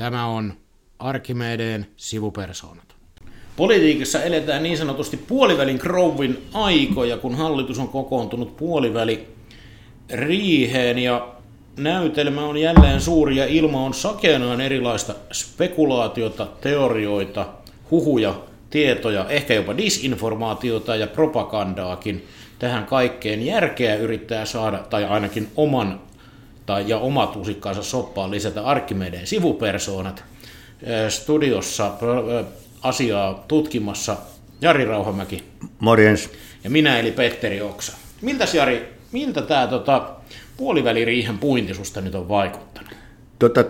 Tämä on Arkimedeen sivupersoonat. Politiikassa eletään niin sanotusti puolivälin krouvin aikoja, kun hallitus on kokoontunut puoliväli riiheen ja näytelmä on jälleen suuri ja ilma on sakeanaan erilaista spekulaatiota, teorioita, huhuja, tietoja, ehkä jopa disinformaatiota ja propagandaakin. Tähän kaikkeen järkeä yrittää saada, tai ainakin oman ja omat usikkaansa soppaan lisätä Arkimedeen sivupersoonat. Studiossa asiaa tutkimassa Jari Rauhamäki. Morjens. Ja minä eli Petteri Oksa. Miltäs Jari, miltä tämä puoliväliriihen puinti susta nyt on vaikuttanut?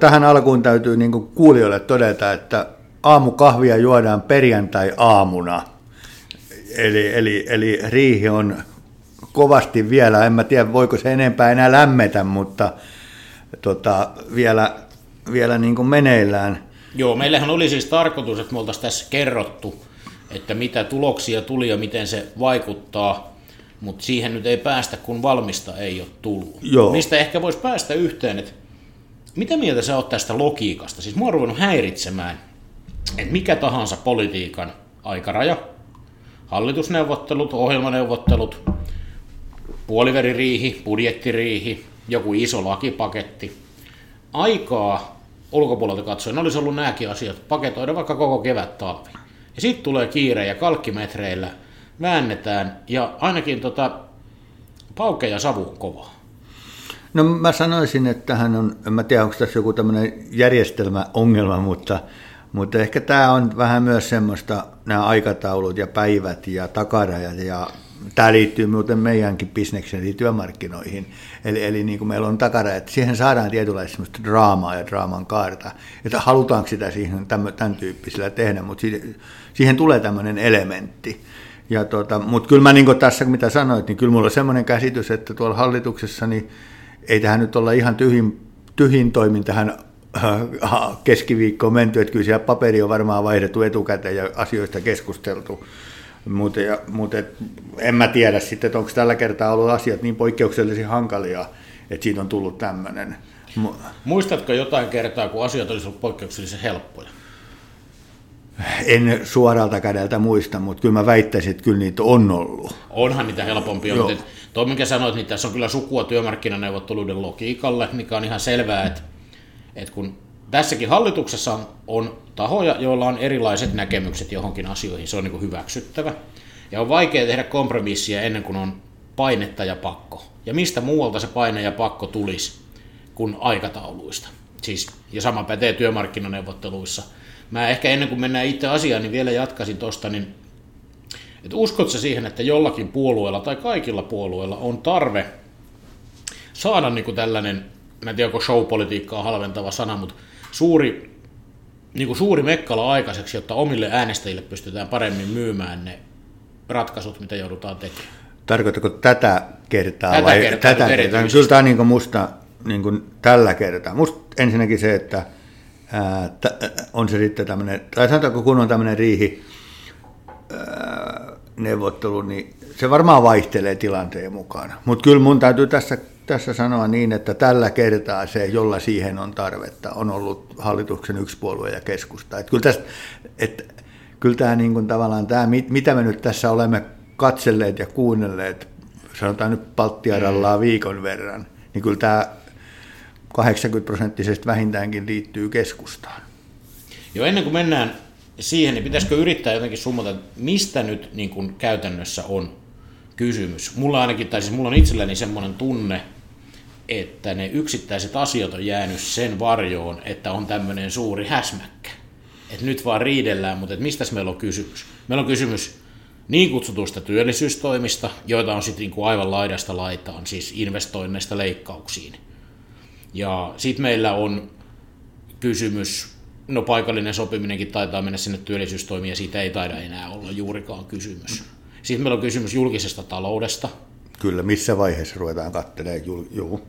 Tähän alkuun täytyy niin kuulijoille todeta, että aamukahvia juodaan perjantai-aamuna. Eli riihi on kovasti vielä, en mä tiedä voiko se enempää enää lämmetä, mutta vielä niin kuin meneillään. Joo, meillähän oli siis tarkoitus, että me oltaisiin tässä kerrottu, että mitä tuloksia tuli ja miten se vaikuttaa, mutta siihen nyt ei päästä, kun valmista ei ole tullut. Joo. Mistä ehkä voisi päästä yhteen, että mitä mieltä sä oot tästä logiikasta? Siis mua on ruvennut häiritsemään, että mikä tahansa politiikan aikaraja, hallitusneuvottelut, ohjelmaneuvottelut, puoliväliriihi, budjettiriihi, joku iso lakipaketti, aikaa ulkopuolelta katsoen, olisi ollut nämäkin asiat paketoida vaikka koko kevät talvi. Ja sitten tulee kiire ja kalkkimetreillä väännetään ja ainakin paukeja savuun kovaa. No mä sanoisin, että tähän on, en mä tiedä onko tässä joku tämmöinen järjestelmäongelma, mutta ehkä tämä on vähän myös semmoista, nämä aikataulut ja päivät ja takarajat ja tämä liittyy muuten meidänkin bisnekseen, eli työmarkkinoihin, eli niin kuin meillä on takara, että siihen saadaan tietynlaista semmoista draamaa ja draaman kaarta, että halutaanko sitä siihen tämän tyyppisellä tehdä, mutta siihen tulee tämmöinen elementti. Mutta kyllä mä niin kuin tässä, mitä sanoit, niin kyllä mulla on semmoinen käsitys, että tuolla hallituksessa niin ei tähän nyt olla ihan tyhjin toimin tähän keskiviikkoon menty, että kyllä siellä paperi on varmaan vaihdettu etukäteen ja asioista keskusteltu. Mutta en mä tiedä sitten, että onko tällä kertaa ollut asiat niin poikkeuksellisen hankalia, että siitä on tullut tämmöinen. Muistatko jotain kertaa, kun asiat olisi ollut poikkeuksellisen helppoja? En suoralta kädeltä muista, mutta kyllä mä väittäisin, että kyllä niitä on ollut. Onhan niitä helpompia. Tuo, minkä sanoit, niin tässä on kyllä sukua työmarkkinaneuvotteluiden logiikalle, mikä on ihan selvää, että kun tässäkin hallituksessa on tahoja, joilla on erilaiset näkemykset johonkin asioihin. Se on niin kuin hyväksyttävä. Ja on vaikea tehdä kompromissia ennen kuin on painetta ja pakko. Ja mistä muualta se paine ja pakko tulisi kuin aikatauluista. Siis, ja sama pätee työmarkkinaneuvotteluissa. Mä ehkä ennen kuin mennään itse asiaan, niin vielä jatkaisin tuosta. Niin, että uskotko siihen, että jollakin puolueella tai kaikilla puolueilla on tarve saada niin kuin tällainen, mä en tiedä, onko show-politiikka on halventava sana, mutta suuri mekkala aikaiseksi, jotta omille äänestäjille pystytään paremmin myymään ne ratkaisut, mitä joudutaan tekemään. Tarkoitatko tätä kertaa vai tätä kertaa? Kyllä tämä on niin kuin musta niin kuin tällä kertaa. Musta ensinnäkin se, että on se sitten tämmöinen, tai sanotaanko kun on tämmöinen riihineuvottelu, niin se varmaan vaihtelee tilanteen mukana. Mutta kyllä mun täytyy tässä sanoa niin, että tällä kertaa se, jolla siihen on tarvetta, on ollut hallituksen yksi puolue ja Keskusta. Että kyllä tämä niin kuin tavallaan tämä, mitä me nyt tässä olemme katselleet ja kuunnelleet, sanotaan nyt palttiarallaan viikon verran, niin kyllä tämä 80% vähintäänkin liittyy Keskustaan. Jo ennen kuin mennään siihen, niin pitäisikö yrittää jotenkin summata, mistä nyt niin kuin käytännössä on kysymys? Mulla on itselläni semmoinen tunne, että ne yksittäiset asiat on jäänyt sen varjoon, että on tämmöinen suuri häsmäkkä. Että nyt vaan riidellään, mutta mistäs meillä on kysymys? Meillä on kysymys niin kutsutuista työllisyystoimista, joita on sitten niinku aivan laidasta laitaan, siis investoinneista leikkauksiin. Ja sitten meillä on kysymys, no paikallinen sopiminenkin taitaa mennä sinne työllisyystoimiin, ja siitä ei taida enää olla juurikaan kysymys. Sitten meillä on kysymys julkisesta taloudesta. Kyllä, missä vaiheessa ruvetaan katselemaan.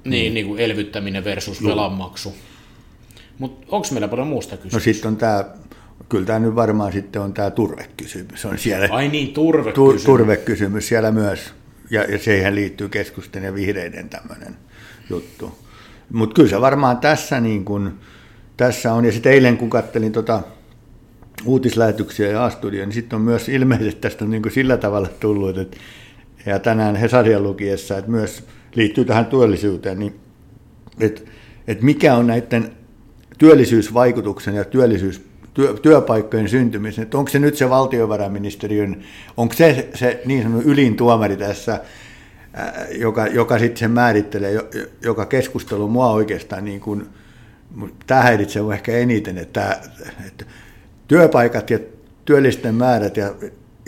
Niin kuin elvyttäminen versus velanmaksu. Mutta onko meillä paljon muusta kysymys? No sitten on tämä, kyllä tämä nyt varmaan sitten on tämä turvekysymys. On siellä, ai niin, turvekysymys. Turvekysymys siellä myös, ja siihen liittyy Keskustan ja vihreiden tämmöinen juttu. Mutta kyllä se varmaan tässä niin kuin, tässä on. Ja sitten eilen, kun kattelin uutislähetyksiä ja A-studioa, niin sitten on myös ilmeisesti tästä niin kuin sillä tavalla tullut, että, ja tänään Hesarian lukiessa, että myös liittyy tähän työllisyyteen, niin, että mikä on näiden työllisyysvaikutuksen ja työpaikkojen syntymisen, että onko se nyt se valtiovarainministeriön, onko se niin sanottu ylin tuomari tässä, joka sitten sen määrittelee, joka keskustelu mua oikeastaan, niin kuin, tämä häiritsee ehkä eniten, että työpaikat ja työllisten määrät ja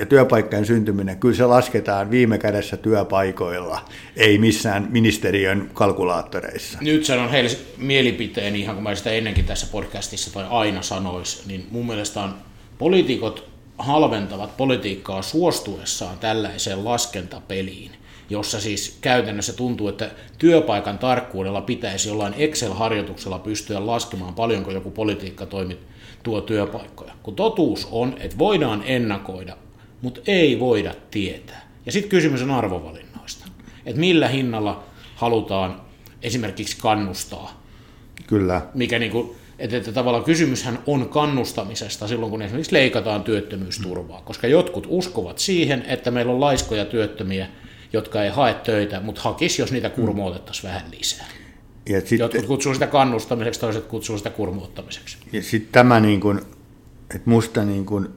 työpaikkojen syntyminen, kyllä se lasketaan viime kädessä työpaikoilla, ei missään ministeriön kalkulaattoreissa. Nyt sanon heille mielipiteen, ihan kun mä sitä ennenkin tässä podcastissa tai aina sanois, niin mun mielestä poliitikot halventavat politiikkaa suostuessaan tällaiseen laskentapeliin, jossa siis käytännössä tuntuu, että työpaikan tarkkuudella pitäisi jollain Excel-harjoituksella pystyä laskemaan paljonko joku politiikka tuo työpaikkoja. Kun totuus on, että voidaan ennakoida, mutta ei voida tietää. Ja sitten kysymys on arvovalinnoista. Että millä hinnalla halutaan esimerkiksi kannustaa. Kyllä. Mikä niinku, että tavallaan kysymyshän on kannustamisesta silloin, kun esimerkiksi leikataan työttömyysturvaa. Koska jotkut uskovat siihen, että meillä on laiskoja työttömiä, jotka ei hae töitä, mutta hakisi, jos niitä kurmootettaisiin vähän lisää. Ja sit, jotkut kutsuu sitä kannustamiseksi, toiset kutsuu sitä kurmoottamiseksi. Ja sitten tämä, niin kun, että musta niin kun,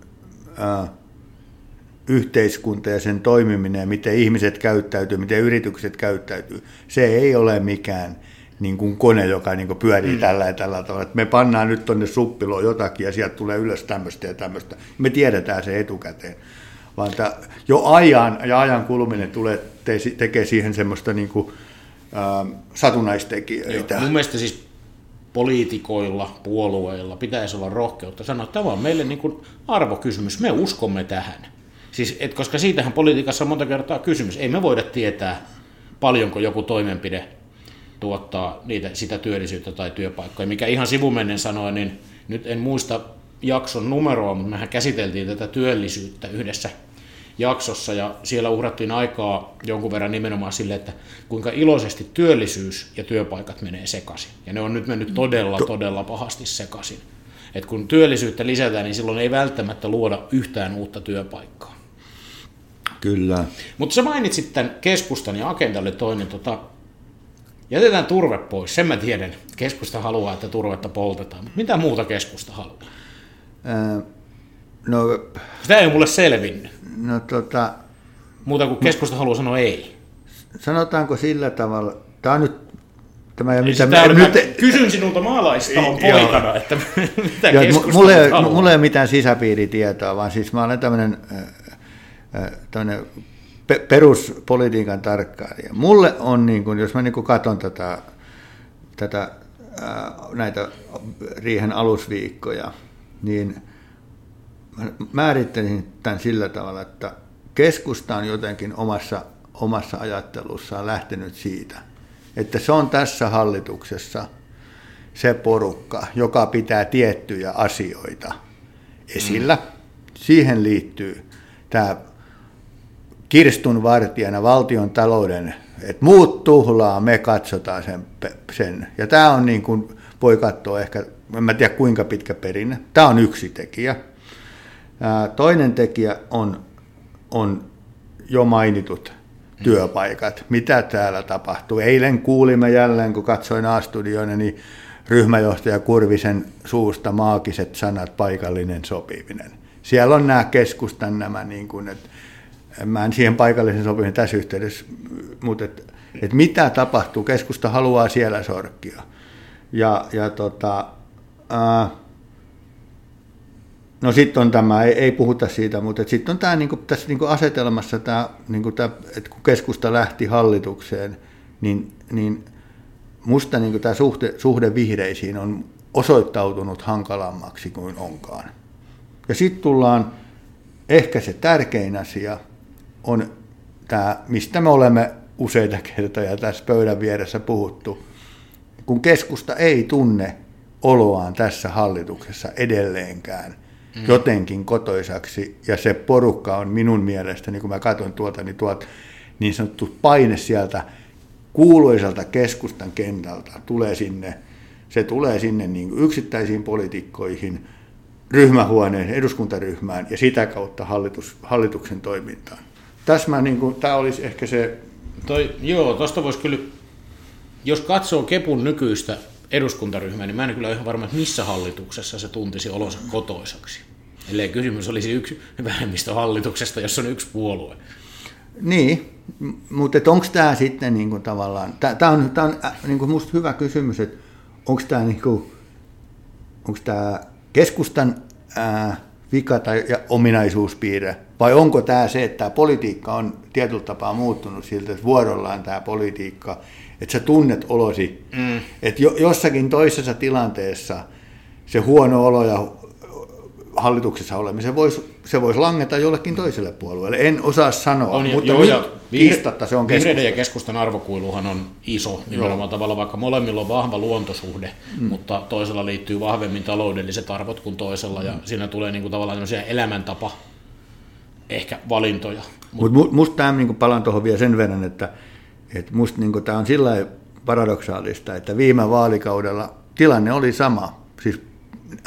yhteiskunta ja sen toimiminen ja miten ihmiset käyttäytyy, miten yritykset käyttäytyy, se ei ole mikään niin kun kone, joka niin kun pyörii tällä tavalla. Et me pannaan nyt tuonne suppiloon jotakin ja sieltä tulee ylös tämmöistä ja tämmöistä. Me tiedetään se etukäteen. Vaan tämä, jo ajan ja ajan kuluminen tulee, tekee siihen semmoista niin kuin, satunnaistekijöitä. Joo, mun mielestä siis poliitikoilla, puolueilla pitäisi olla rohkeutta sanoa, että tämä on meille niin kuin arvokysymys, me uskomme tähän. Siis, et koska siitähän politiikassa on monta kertaa kysymys, ei me voida tietää paljonko joku toimenpide tuottaa sitä työllisyyttä tai työpaikkoja. Mikä ihan sivumennen sanoi, niin nyt en muista jakson numeroa, mutta mehän käsiteltiin tätä työllisyyttä yhdessä jaksossa ja siellä uhrattiin aikaa jonkun verran nimenomaan sille, että kuinka iloisesti työllisyys ja työpaikat menee sekaisin. Ja ne on nyt mennyt todella pahasti sekaisin. Et kun työllisyyttä lisätään, niin silloin ei välttämättä luoda yhtään uutta työpaikkaa. Kyllä. Mutta sä mainitsit tämän keskustan ja agendalle toinen. Jätetään turve pois, sen mä tiedän. Keskusta haluaa, että turvetta poltetaan. Mutta mitä muuta keskusta haluaa? No, sitä ei ole mulle selvinnyt. No, muuta kuin keskusta haluaa sanoa ei. Sanotaanko sillä tavalla, tämä on nyt... Kysyn sinulta maalaista on poikana, että mitä keskusta haluaa. Mulla ei ole mitään sisäpiiritietoa, vaan siis mä olen tämmöinen peruspolitiikan tarkkailija. Mulle on, niin kun, jos mä niin kun katson näitä riihen alusviikkoja, niin määrittelin tämän sillä tavalla, että keskusta on jotenkin omassa ajattelussaan lähtenyt siitä, että se on tässä hallituksessa se porukka, joka pitää tiettyjä asioita esillä. Siihen liittyy tämä kirstun vartijana valtion talouden, että muut tuhlaa, me katsotaan sen. Ja tämä on niin kuin, voi katsoa ehkä... En tiedä kuinka pitkä perinne. Tämä on yksi tekijä. Toinen tekijä on jo mainitut työpaikat. Mitä täällä tapahtuu? Eilen kuulimme jälleen, kun katsoin A-studioina, niin ryhmäjohtaja Kurvisen suusta maagiset sanat, paikallinen sopiminen. Siellä on nämä keskustan nämä, niin kuin, että mä en siihen paikallisen sopimisen tässä yhteydessä, mutta että mitä tapahtuu? Keskusta haluaa siellä sorkkia. No sitten on tämä, ei puhuta siitä, mutta sitten on tämä, niinku, tässä niinku asetelmassa, että kun keskusta lähti hallitukseen, niin musta niinku tämä suhde vihreisiin on osoittautunut hankalammaksi kuin onkaan. Ja sitten tullaan, ehkä se tärkein asia on tämä, mistä me olemme useita kertoja tässä pöydän vieressä puhuttu, kun keskusta ei tunne oloaan tässä hallituksessa edelleenkään jotenkin kotoisaksi, ja se porukka on minun mielestäni, kun mä katson tuolta niin sanottu paine sieltä kuuluisalta keskustan kentältä tulee sinne Se tulee sinne niin kuin yksittäisiin poliitikkoihin, ryhmähuoneen, eduskuntaryhmään ja sitä kautta hallituksen toimintaan. Tässä niin tämä olisi ehkä se... Tuosta voisi kyllä, jos katsoo Kepun nykyistä eduskuntaryhmää, niin mä en kyllä ihan varma, että missä hallituksessa se tuntisi olonsa kotoisaksi. Ellei kysymys olisi yksi vähemmistöhallituksesta, jossa on yksi puolue. Niin, mutta onko tämä sitten niin kuin tavallaan... Tämä on niin kuin musta hyvä kysymys, että onko tämä... Niin kuin, onko tämä keskustan vika tai ominaisuuspiirre, vai onko tämä se, että tämä politiikka on tietyllä tapaa muuttunut siltä, että vuorollaan tämä politiikka, että sä tunnet olosi, että jossakin toisessa tilanteessa se huono olo ja hallituksessa oleminen, se voisi langeta jollekin toiselle puolueelle. En osaa sanoa, kiistatta se on keskustan. Vihreiden ja keskustan arvokuiluhan on iso nimenomaan tavalla, vaikka molemmilla on vahva luontosuhde, mutta toisella liittyy vahvemmin taloudelliset arvot kuin toisella, ja siinä tulee niin kuin tavallaan tämmöisiä elämäntapa, ehkä valintoja. Mutta musta tämä, niin kuin palaan tuohon vielä sen verran, että musta niin kuin tämä on sillä lailla paradoksaalista, että viime vaalikaudella tilanne oli sama, siis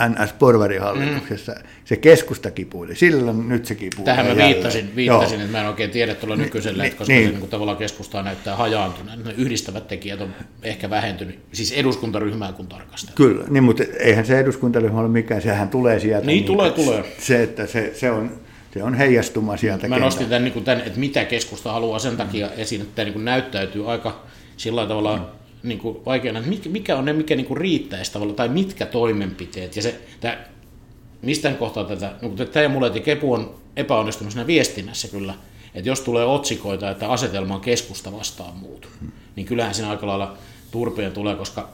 NS-porvarihallituksessa, se keskusta kipuili, silloin nyt se kipuili. Tähän mä viittasin että mä en oikein tiedä tuolla nykyisellä, koska se niin kuin tavallaan keskustaa näyttää hajaantuneen. Ne yhdistävät tekijät on ehkä vähentynyt, siis eduskuntaryhmää kun tarkastellaan. Kyllä, niin, mutta eihän se eduskuntaryhmä ole mikään, sehän tulee sieltä. Niin, tulee. Se, että se on heijastuma sieltä. Mä nostin tämän, niin kuin tämän, että mitä keskusta haluaa sen takia esiin, että tämä niin kuin näyttäytyy aika sillä tavalla... Niin kuin vaikeana, että mikä on ne, mikä niin kuin riittäisi tavalla, tai mitkä toimenpiteet. Ja mistään kohtaa tätä, tämä ja mulle, Kepu on epäonnistumisena viestinnässä kyllä, että jos tulee otsikoita, että asetelma on keskusta vastaan muut, niin kyllähän siinä aika lailla turpeen tulee, koska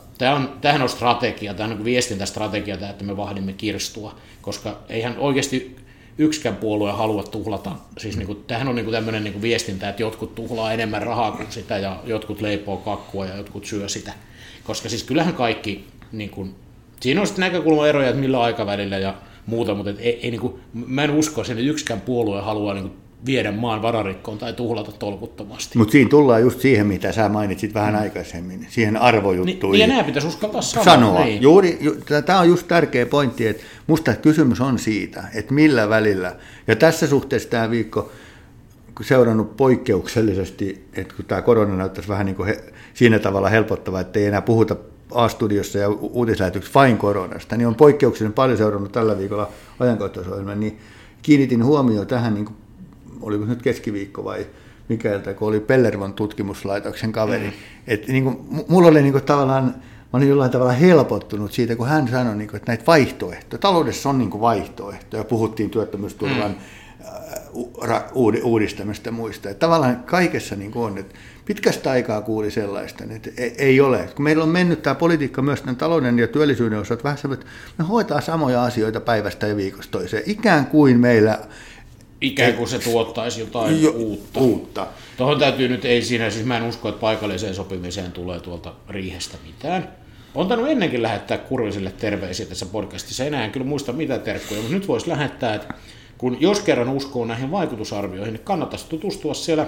tämähän on strategia, tämä on niin kuin viestintästrategia, että me vahdimme kirstua, koska eihän oikeasti yksikään puolue halua tuhlata. Siis niin kuin, tämähän on niin kuin tämmöinen niin kuin viestintä, että jotkut tuhlaa enemmän rahaa kuin sitä ja jotkut leipoo kakkua ja jotkut syö sitä. Koska siis kyllähän kaikki, niin kuin, siinä on sitten näkökulmaeroja, että millä aikavälillä ja muuta, mutta ei, niin kuin, mä en usko sen, että yksikään puolue haluaa niin kuin viedä maan vararikkoon tai tuhlata tolkuttomasti. Mutta siinä tullaan just siihen, mitä sä mainitsit vähän aikaisemmin, siihen arvojuttuihin. Niin, ja nämä pitäisi uskata sanoa. Niin. Tämä on just tärkeä pointti, että musta kysymys on siitä, että millä välillä, ja tässä suhteessa tämä viikko seurannut poikkeuksellisesti, että kun tämä korona näyttäisi vähän niin kuin siinä tavalla helpottavaa, että ei enää puhuta A-studiossa ja uutislähetyksessä vain koronasta, niin on poikkeuksellisen paljon seurannut tällä viikolla ajankohtaisohjelman, niin kiinnitin huomioon tähän niin kuin oliko nyt keskiviikko vai mikäiltä, kun oli Pellervon tutkimuslaitoksen kaveri. Että niin mulla oli niin tavallaan, mä olin jollain tavalla helpottunut siitä, kun hän sanoi, niin kuin, että näitä vaihtoehtoja, taloudessa on niin vaihtoehtoja, puhuttiin työttömyysturvan uudistamista ja muista. Että tavallaan kaikessa niin on, että pitkästä aikaa kuuli sellaista, että ei ole. Kun meillä on mennyt tämä politiikka myös tämän talouden ja työllisyyden osalta vähän sellainen, että me hoitaa samoja asioita päivästä ja viikosta toiseen, ikään kuin meillä... Ikään kuin se tuottaisi jotain uutta. Tuohon täytyy nyt, ei siinä, siis mä en usko, että paikalliseen sopimiseen tulee tuolta Riihestä mitään. On tainnut ennenkin lähettää Kurviselle terveisiä tässä podcastissa, enää en kyllä muista mitä terkkuja, mutta nyt voisi lähettää, että kun jos kerran uskoo näihin vaikutusarvioihin, niin kannattaisi tutustua siellä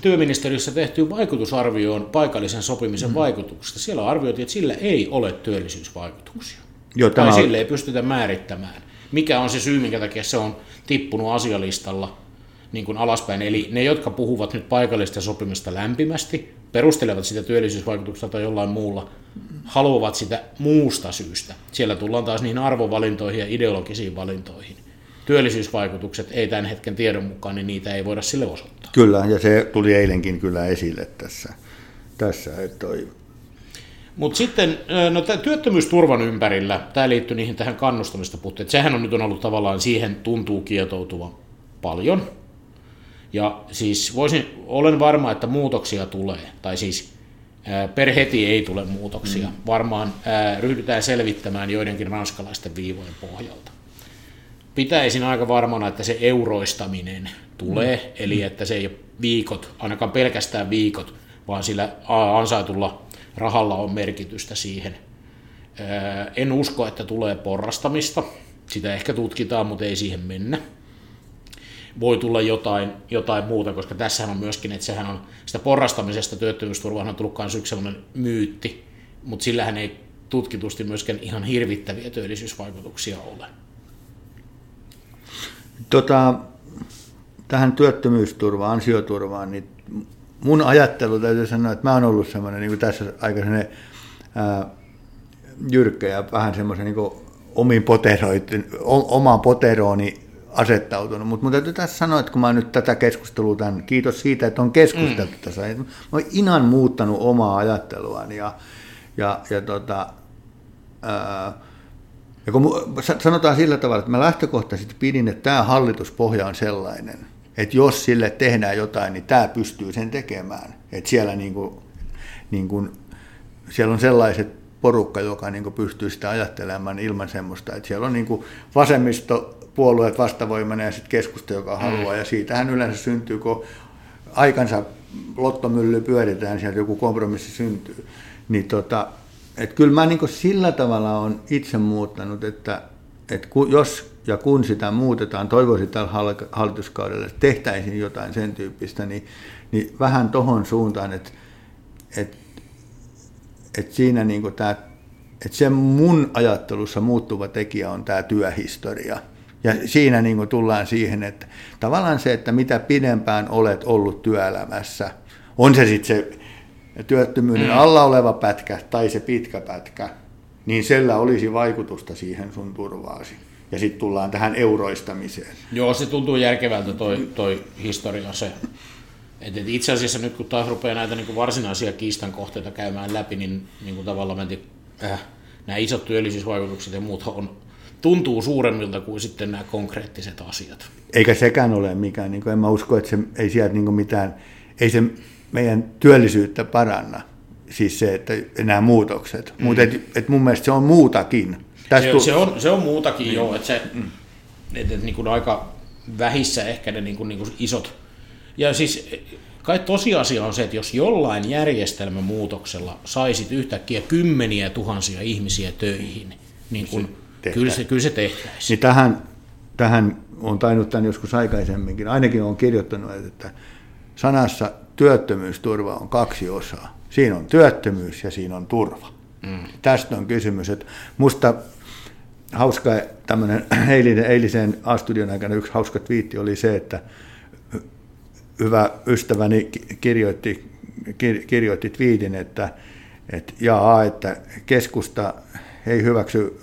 työministeriössä tehtyyn vaikutusarvioon paikallisen sopimisen vaikutuksista. Siellä arvioitiin, että sillä ei ole työllisyysvaikutuksia, tai sille ei pystytä määrittämään. Mikä on se syy, minkä takia se on tippunut asialistalla niin kuin alaspäin. Eli ne, jotka puhuvat nyt paikallista sopimista lämpimästi, perustelevat sitä työllisyysvaikutuksesta tai jollain muulla, haluavat sitä muusta syystä. Siellä tullaan taas niihin arvovalintoihin ja ideologisiin valintoihin. Työllisyysvaikutukset ei tämän hetken tiedon mukaan, niin niitä ei voida sille osoittaa. Kyllä, ja se tuli eilenkin kyllä esille tässä Mutta sitten työttömyysturvan ympärillä, tämä liittyy niihin tähän kannustamista puhuttiin, sehän on nyt ollut tavallaan siihen tuntuu kietoutuvan paljon. Ja siis olen varma, että muutoksia tulee, tai siis per heti ei tule muutoksia. Varmaan ryhdytään selvittämään joidenkin ranskalaisten viivojen pohjalta. Pitäisin aika varmana, että se euroistaminen tulee, eli että se ei ole viikot, ainakaan pelkästään viikot, vaan sillä ansaitulla rahalla on merkitystä siihen. En usko, että tulee porrastamista. Sitä ehkä tutkitaan, mutta ei siihen mennä. Voi tulla jotain muuta, koska tässähän on myöskin, että sehän on sitä porrastamisesta työttömyysturvaan on tullut myös yksi sellainen myytti, mutta sillähän ei tutkitusti myöskään ihan hirvittäviä työllisyysvaikutuksia ole. Tähän työttömyysturvaan, ansioturvaan, niin mun ajattelu täytyy sanoa, että mä oon ollut semmoinen niin kuin tässä aika semmoinen jyrkkä ja vähän semmoisen niin omaan poterooni asettautunut, mutta mun täytyy tässä sanoa, että kun mä nyt tätä keskustelua tämän, kiitos siitä, että on keskusteltu tässä, mä oon ihan muuttanut omaa ajatteluani ja kun sanotaan sillä tavalla, että mä lähtökohtaisesti pidin, että tämä hallituspohja on sellainen, että jos sille tehdään jotain, niin tämä pystyy sen tekemään. Että siellä, siellä on sellaiset porukka, joka pystyy sitä ajattelemaan ilman semmoista. Että siellä on vasemmistopuolueet vastavoimana ja sitten keskusta, joka haluaa. Ja siitähän yleensä syntyy, kun aikansa lottomylly pyöritään, sieltä joku kompromissi syntyy. Että kyllä mä sillä tavalla olen itse muuttanut, että jos ja kun sitä muutetaan, toivoisin tällä hallituskaudella, että tehtäisiin jotain sen tyyppistä, niin vähän tohon suuntaan, että siinä että se mun ajattelussa muuttuva tekijä on tämä työhistoria. Ja siinä tullaan siihen, että tavallaan se, että mitä pidempään olet ollut työelämässä, on se sitten se työttömyyden alla oleva pätkä tai se pitkä pätkä, niin sillä olisi vaikutusta siihen sun turvaasi. Ja sitten tullaan tähän euroistamiseen. Joo, se tuntuu järkevältä toi historia se. Et itse asiassa nyt kun taas rupeaa näitä varsinaisia kiistan kohteita käymään läpi, niin tavallaan nämä isot työllisyysvaikutukset ja muut tuntuu suuremmilta kuin sitten nämä konkreettiset asiat. Eikä sekään ole mikään, en mä usko, että se ei sieltä mitään, ei se meidän työllisyyttä paranna, siis se, että nämä muutokset. Mutta mun mielestä se on muutakin. Se on muutakin, joo. Että aika vähissä ehkä ne isot. Ja siis kai tosiasia on se, että jos jollain järjestelmän muutoksella saisit yhtäkkiä kymmeniä tuhansia ihmisiä töihin, kyllä se tehtäisiin. Niin tähän on tainnut tämän joskus aikaisemminkin. Ainakin olen kirjoittanut, että sanassa työttömyysturva on kaksi osaa. Siinä on työttömyys ja siinä on turva. Tästä on kysymys. Että musta hauska tämmöinen eilisen A-studion aikana yksi hauska twiitti oli se, että hyvä ystäväni kirjoitti twiitin, että keskusta ei hyväksy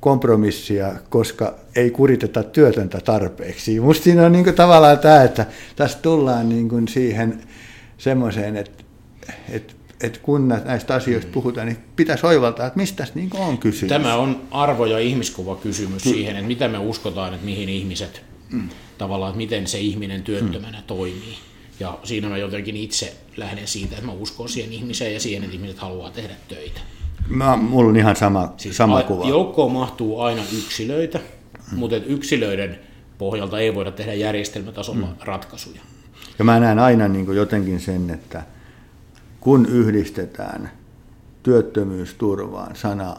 kompromissia, koska ei kuriteta työtöntä tarpeeksi. Musta siinä on tavallaan tämä, että tässä tullaan siihen semmoiseen, että kun näistä asioista puhutaan, niin pitäisi oivaltaa, että mistä on kysymys. Tämä on arvo- ja ihmiskuvakysymys siihen, että mitä me uskotaan, että mihin ihmiset tavallaan, että miten se ihminen työttömänä toimii. Ja siinä mä jotenkin itse lähden siitä, että mä uskon siihen ihmiseen ja siihen, että ihmiset haluaa tehdä töitä. Mulla on ihan sama kuva. Joukkoon mahtuu aina yksilöitä, mutta yksilöiden pohjalta ei voida tehdä järjestelmätasolla ratkaisuja. Ja mä näen aina jotenkin sen, että kun yhdistetään työttömyysturvaan sana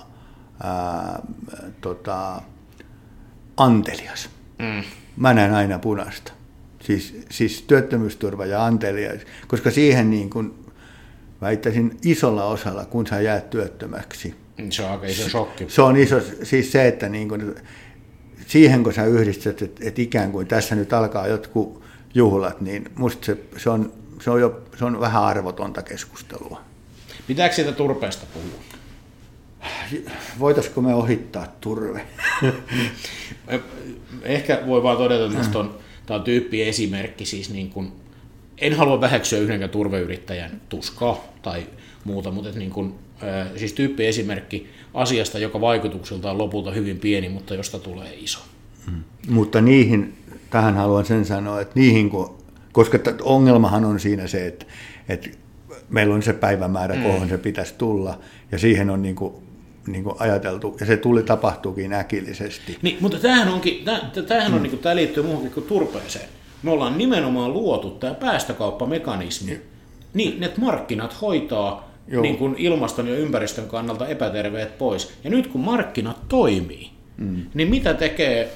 antelias. Mä näen aina punaista. Siis työttömyysturva ja antelias, koska siihen väittäisin isolla osalla, kun sä jäät työttömäksi. Se on aika iso shokki. Se on iso, siis se, että siihen kun sä yhdistät, että ikään kuin tässä nyt alkaa jotkut juhlat, niin musta se on vähän arvotonta keskustelua. Pitääkö siitä turpeesta puhua? Voitaisko me ohittaa turve? Ehkä voi vaan todeta, että tämä on tyyppiesimerkki. Siis en halua väheksyä yhdenkään turveyrittäjän tuskaa tai muuta, mutta siis tyyppiesimerkki asiasta, joka vaikutuksilta on lopulta hyvin pieni, mutta josta tulee iso. Mutta tähän haluan sen sanoa, että koska ongelmahan on siinä se, että meillä on se päivämäärä, kohon se pitäisi tulla, ja siihen on ajateltu, ja se tapahtuukin äkillisesti. Niin, mutta tämä liittyy muuhunkin kuin turpeeseen. Me ollaan nimenomaan luotu tämä päästökauppamekanismi, niin että markkinat hoitaa ilmaston ja ympäristön kannalta epäterveet pois. Ja nyt kun markkinat toimii, niin mitä tekee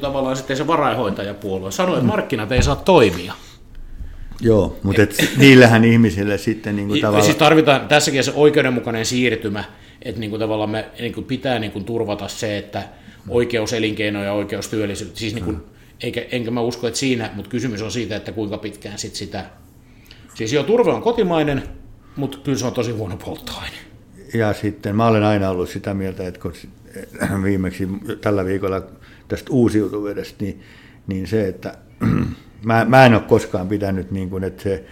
tavallaan sitten se varainhoitajapuolue? Sanoi, että markkinat ei saa toimia. Joo, mutta niillähän ihmisillä sitten niin kuin tavallaan... Siis tarvitaan tässäkin se oikeudenmukainen siirtymä, että niin kuin tavallaan me niin kuin pitää niin kuin turvata se, että oikeus elinkeino ja oikeus työllisyyttä, siis niin kuin, enkä mä usko, että siinä, mutta kysymys on siitä, että kuinka pitkään sit sitä... Siis joo, turve on kotimainen, mutta kyllä se on tosi huono polttoaine. Ja sitten mä olen aina ollut sitä mieltä, että kun viimeksi tällä viikolla tästä uusiutuvuudesta, niin se, että... Mä en ole koskaan pitänyt, niin kuin, että se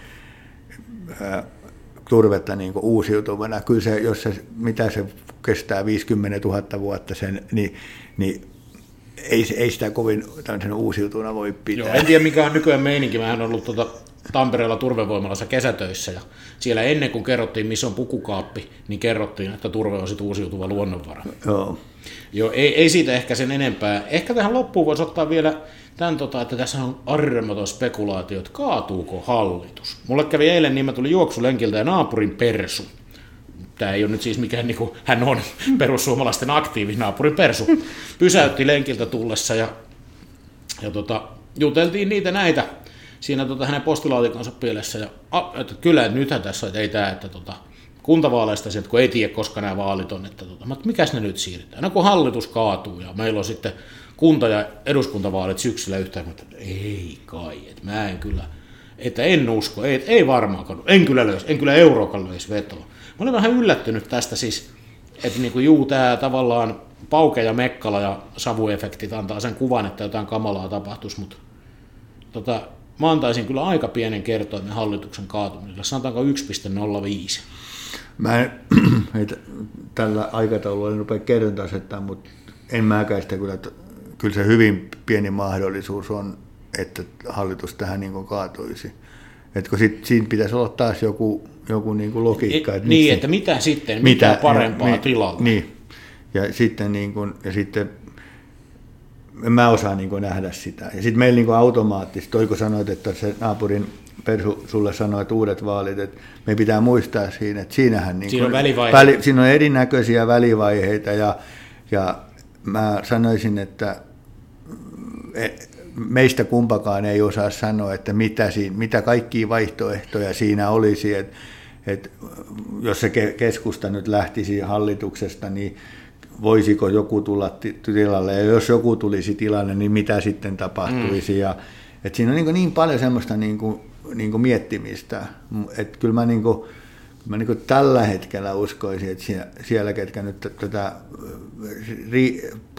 turvetta niin kuin uusiutuvana. Kyllä se, jos se, mitä se kestää 50 000 vuotta, sen, niin ei sitä kovin tämmöisenä uusiutuvana voi pitää. Joo, en tiedä mikä on nykyään meininki. Mähän olen ollut Tampereella turvevoimalassa kesätöissä. Ja siellä ennen kuin kerrottiin, missä on pukukaappi, niin kerrottiin, että turve on sitten uusiutuva luonnonvara. Joo. Joo, ei siitä ehkä sen enempää. Ehkä tähän loppuun voisi ottaa vielä... Tän että tässä on armoton spekulaatio, että kaatuuko hallitus. Mulle kävi eilen, niin mä tulin juoksulenkiltä ja naapurin persu. Tämä ei ole nyt siis mikään, niin kuin hän on perussuomalaisten aktiivi naapurin persu. Pysäytti lenkiltä tullessa ja juteltiin niitä näitä siinä hänen postilaatikonsa pielessä. Ja, että kyllä, että nythän tässä että ei tämä, että kuntavaaleista sieltä, kun ei tiedä, koska nämä vaalit on. Että mikäs ne nyt siirretään? No kun hallitus kaatuu ja meillä on sitten... Kunta- ja eduskuntavaalit syksyllä yhtään, mutta ei kai, että mä en kyllä, että en usko, ei varmaankaan, en kyllä euroakaan löisi vetoa. Mä olen vähän yllättynyt tästä siis, että niinku tää tavallaan Pauke ja Mekkala ja savuefektit antaa sen kuvan, että jotain kamalaa tapahtuisi, mutta mä antaisin kyllä aika pienen kertoimen hallituksen kaatumisella, sanotaanko 1,05. Mä en tällä aikataululla en rupea kerran asettaa, mutta en mäkään sitä kyllä... Kyllä se hyvin pieni mahdollisuus on, että hallitus tähän niin kuin kaatuisi. Etkö siinä pitäisi olla taas joku niin kuin logiikka. Että mitä sitten, mitä parempaa tilalla. Niin. Ja sitten, niin kuin, mä osaan niin kuin nähdä sitä. Ja sitten meillä niin kuin automaattisesti, toiko sanoit, että se naapurin persu sulle sanoi, että uudet vaalit, että me pitää muistaa siinä, että siinä on erinäköisiä välivaiheita ja mä sanoisin, että meistä kumpakaan ei osaa sanoa, että mitä kaikkia vaihtoehtoja siinä olisi. Et jos se keskusta nyt lähtisi hallituksesta, niin voisiko joku tulla tilalle? Ja jos joku tulisi tilalle, niin mitä sitten tapahtuisi? Ja, et siinä on niin paljon semmoista niin kuin miettimistä. Et kyllä mä... Mä niin kuin tällä hetkellä uskoisin, että siellä, ketkä nyt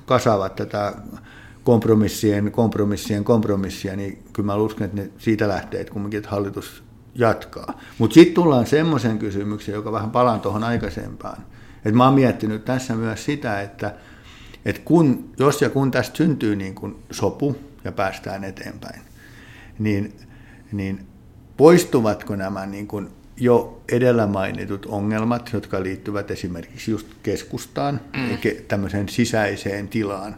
kasaavat tätä kompromissia, niin kyllä mä uskon, että ne siitä lähtee, että kumminkin että hallitus jatkaa. Mutta sitten tullaan semmoisen kysymykseen, joka vähän palaan tuohon aikaisempaan. Et mä oon miettinyt tässä myös sitä, että jos ja kun tästä syntyy niin kuin sopu ja päästään eteenpäin, niin poistuvatko nämä... Niin kuin jo edellä mainitut ongelmat, jotka liittyvät esimerkiksi just keskustaan, tämmöiseen sisäiseen tilaan.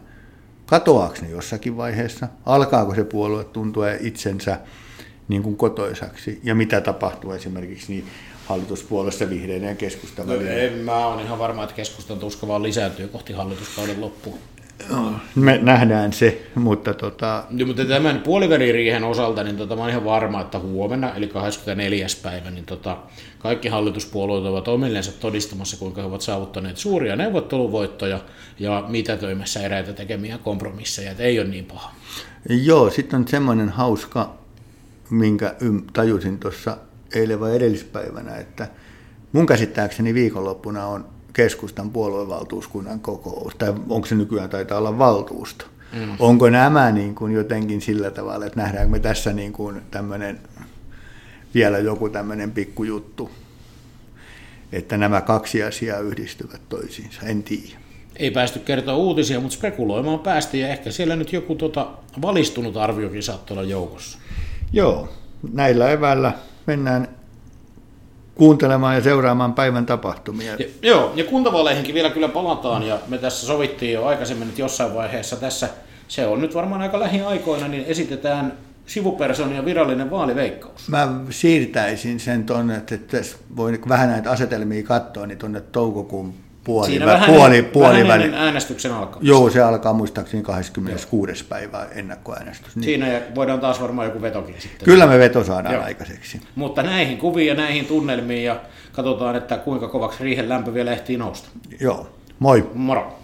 Katoaako ne jossakin vaiheessa? Alkaako se puolue tuntua itsensä niin kuin kotoisaksi? Ja mitä tapahtuu esimerkiksi niin hallituspuolessa vihreiden ja keskustan välillä? En mä ole ihan varma, että keskustan tuska vaan lisääntyy kohti hallituskauden loppuun. Me nähdään se, mutta... Mutta tämän puoliväliriihen osalta niin mä olen ihan varma, että huomenna, eli 24. päivä, niin kaikki hallituspuolueet ovat omillensa todistamassa, kuinka he ovat saavuttaneet suuria neuvotteluvoittoja ja mitätöimässä eräitä tekemiä kompromisseja, että ei ole niin paha. Joo, sitten on semmoinen hauska, minkä tajusin tuossa eilen vai edellispäivänä, että mun käsittääkseni viikonloppuna on keskustan puoluevaltuuskunnan kokous, tai onko se nykyään taitaa olla valtuusto. Mm. Onko nämä niin kuin jotenkin sillä tavalla, että nähdäänkö me tässä niin kuin tämmöinen, vielä joku tämmöinen pikkujuttu, että nämä kaksi asiaa yhdistyvät toisiinsa, en tiedä. Ei päästy kertoa uutisia, mutta spekuloimaan päästiin, ja ehkä siellä nyt joku valistunut arviokin saattaa olla joukossa. Joo, näillä eväillä mennään kuuntelemaan ja seuraamaan päivän tapahtumia. Ja kuntavaaleihinkin vielä kyllä palataan, ja me tässä sovittiin jo aikaisemmin, että jossain vaiheessa tässä, se on nyt varmaan aika lähiaikoina, niin esitetään sivupersoonia virallinen vaaliveikkaus. Mä siirtäisin sen tuonne, että voi vähän näitä asetelmia katsoa, niin tuonne toukokuun puoliväli. Äänestyksen alkaa. Joo, se alkaa muistaakseni 26. päivää ennakkoäänestys. Niin. Siinä ja voidaan taas varmaan joku vetokin sitten. Kyllä me veto saadaan aikaiseksi. Mutta näihin kuviin ja näihin tunnelmiin ja katsotaan, että kuinka kovaksi riihen lämpö vielä ehtii nousta. Joo, moi. Moro.